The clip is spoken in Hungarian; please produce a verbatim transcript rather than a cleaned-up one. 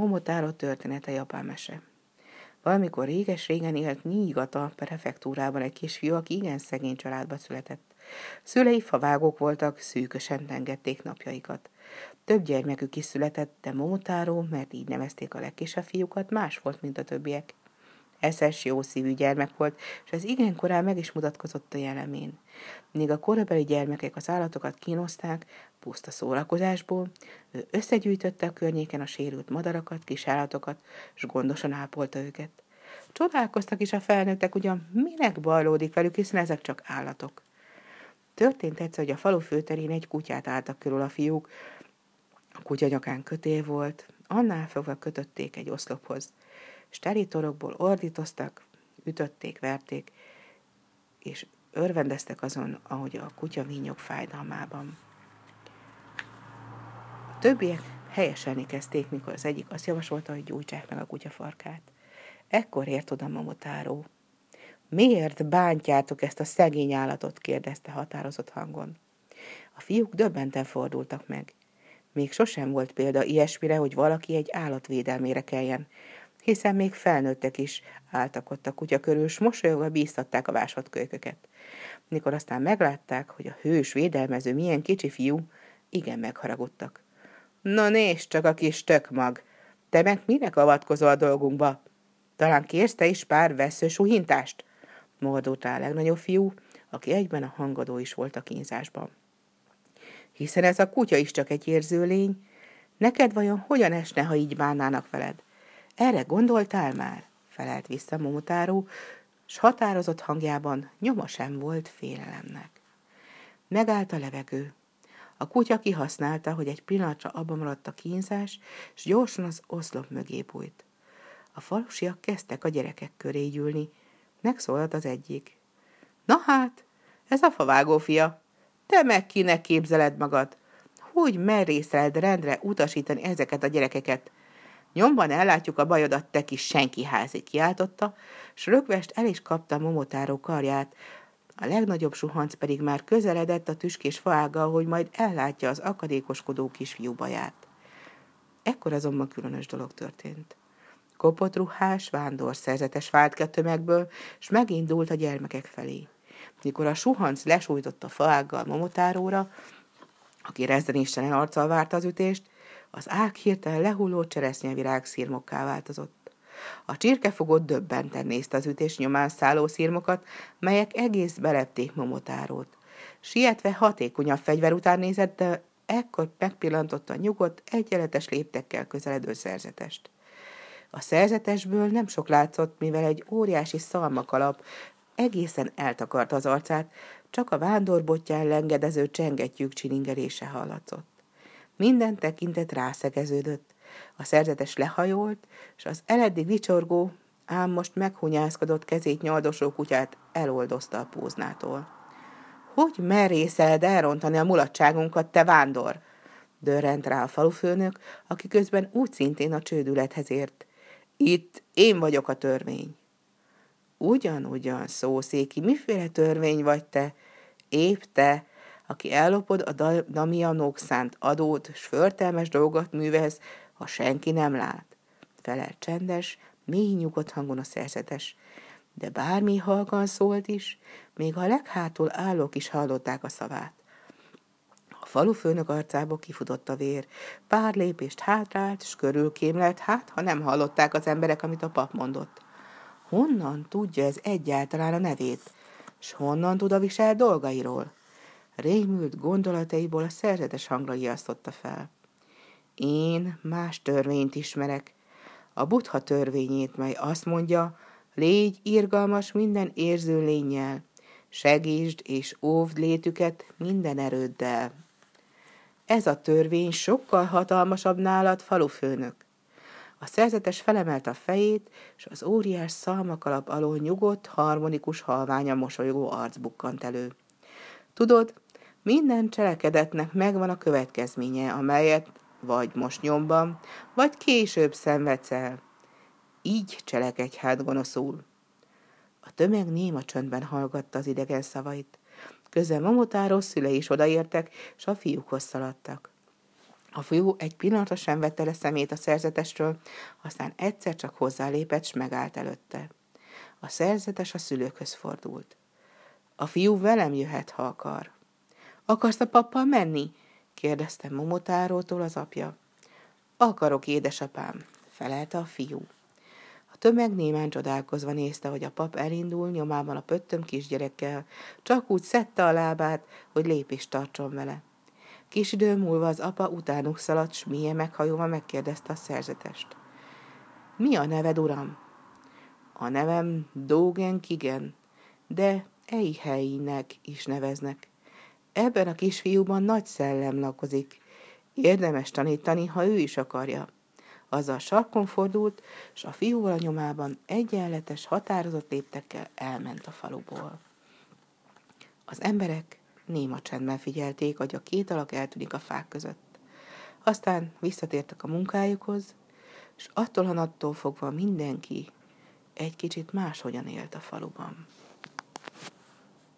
Momotáró története japán mese. Valamikor réges-régen élt Niigata prefektúrában egy kisfiú, aki igen szegény családba született. Szülei favágók voltak, szűkösen tengették napjaikat. Több gyermekük is született, de Momotáró, mert így nevezték a legkisebb fiúkat, más volt, mint a többiek. Eszes, jó szívű gyermek volt, és ez igen korán meg is mutatkozott a jellemén. Míg a korabeli gyermekek az állatokat kínozták, puszta szórakozásból, ő összegyűjtötte a környéken a sérült madarakat, kisállatokat, és gondosan ápolta őket. Csodálkoztak is a felnőttek, ugyan minek bajlódik velük, hiszen ezek csak állatok. Történt egyszer, hogy a falu főterén egy kutyát álltak körül a fiúk. A kutya nyakán kötél volt, annál fogva kötötték egy oszlophoz. Sterítorokból ordítoztak, ütötték, verték, és örvendeztek azon, ahogy a kutya vinnyog fájdalmában. A többiek helyeselni kezdték, mikor az egyik azt javasolta, hogy gyújtsák meg a kutya farkát. Ekkor ért oda Momotáró. Miért bántjátok ezt a szegény állatot? Kérdezte határozott hangon. A fiúk döbbenten fordultak meg. Még sosem volt példa ilyesmire, hogy valaki egy állatvédelmére keljen, hiszen még felnőttek is álltak ott a kutya körül, s mosolyogva bíztatták a vásott kölyköket. Mikor aztán meglátták, hogy a hős védelmező milyen kicsi fiú, igen megharagudtak. Na nézd csak a kis tökmag! Te meg minek avatkozol a dolgunkba? Talán kérsz te is pár vesző suhintást? Mordult rá a legnagyobb fiú, aki egyben a hangadó is volt a kínzásban. Hiszen ez a kutya is csak egy érző lény. Neked vajon hogyan esne, ha így bánnának veled? Erre gondoltál már? Felelt vissza Momotáró, s határozott hangjában nyoma sem volt félelemnek. Megállt a levegő. A kutya kihasználta, hogy egy pillanatra abba maradt a kínzás, s gyorsan az oszlop mögé bújt. A falusiak kezdtek a gyerekek köré gyűlni. Megszólalt az egyik. Na hát, ez a favágó fia. Te meg kinek képzeled magad? Hogy merészeled rendre utasítani ezeket a gyerekeket? Nyomban ellátjuk a bajodat, te kis senkiházi, kiáltotta, s rögvest el is kapta Momotáró karját. A legnagyobb suhanc pedig már közeledett a tüskés faággal, hogy majd ellátja az akadékoskodó kisfiú baját. Ekkor azonban különös dolog történt. Kopott ruhás, vándorszerzetes vált ki a tömegből, s megindult a gyermekek felé. Mikor a suhanc lesújtott a faággal Momotáróra, aki rezzenéstelen arccal várta az ütést, az ág hirtelen lehulló cseresznyevirág szirmokká változott. A csirkefogó döbbenten nézte az ütés nyomán szálló szirmokat, melyek egész belepték Momotárót. Sietve hatékonyabb fegyver után nézett, de ekkor megpillantotta nyugodt, egyenletes léptekkel közeledő szerzetest. A szerzetesből nem sok látszott, mivel egy óriási szalmakalap egészen eltakarta az arcát, csak a vándorbottyán lengedező csengettyűk csilingelése hallatszott. Minden tekintet rászegeződött. A szerzetes lehajolt, és az eleddig vicsorgó, ám most meghunyászkodott kezét nyaldosó kutyát eloldozta a póznától. Hogy merészeled elrontani a mulatságunkat, te vándor? Dörrent rá a falufőnök, aki közben úgy szintén a csődülethez ért. Itt én vagyok a törvény. Ugyan-ugyan, szószéki, miféle törvény vagy te? Épp te, aki ellopod a damianok szánt adót, s förtelmes dolgot művelsz, ha senki nem lát. Felelt csendes, mély nyugodt hangon a szerzetes. De bármi halkan szólt is, még a leghátul állók is hallották a szavát. A falufőnök arcába kifutott a vér. Pár lépést hátrált, s körülkémlelt, hát ha nem hallották az emberek, amit a pap mondott. Honnan tudja ez egyáltalán a nevét? S honnan tud a visel dolgairól? Rémült gondolataiból a szerzetes hangra ijasztotta fel. Én más törvényt ismerek. A Buddha törvényét, mely azt mondja, légy irgalmas minden érző lénnyel, segítsd és óvd létüket minden erőddel. Ez a törvény sokkal hatalmasabb nálad, falufőnök. A szerzetes felemelte a fejét, és az óriás szalmakalap alól nyugodt, harmonikus halványan mosolygó arc bukkant elő. Tudod, minden cselekedetnek megvan a következménye, amelyet vagy most nyomban, vagy később szenvedsz el. Így cselekedj hát gonoszul. A tömeg néma csöndben hallgatta az idegen szavait. Közben Momotáró szülei is odaértek, s a fiúkhoz szaladtak. A fiú egy pillanatra sem vette le szemét a szerzetesről, aztán egyszer csak hozzálépett, s megállt előtte. A szerzetes a szülőkhöz fordult. A fiú velem jöhet, ha akar. Akarsz a pappal menni? Kérdezte Momotárótól az apja. Akarok, édesapám, felelte a fiú. A tömeg némán csodálkozva nézte, hogy a pap elindul nyomában a pöttöm kisgyerekkel, csak úgy szedte a lábát, hogy lépést tartson vele. Kis idő múlva az apa utánuk szaladt, s mélyen meghajolva megkérdezte a szerzetest. Mi a neved, uram? A nevem Dōgen Kigen, de Eihei-nek is neveznek. Ebben a kisfiúban nagy szellem lakozik. Érdemes tanítani, ha ő is akarja. Azzal sarkon fordult, s a fiúval a nyomában egyenletes, határozott léptekkel elment a faluból. Az emberek néma csendben figyelték, hogy a két alak eltűnik a fák között. Aztán visszatértek a munkájukhoz, s attól-hanattól fogva mindenki egy kicsit máshogyan élt a faluban.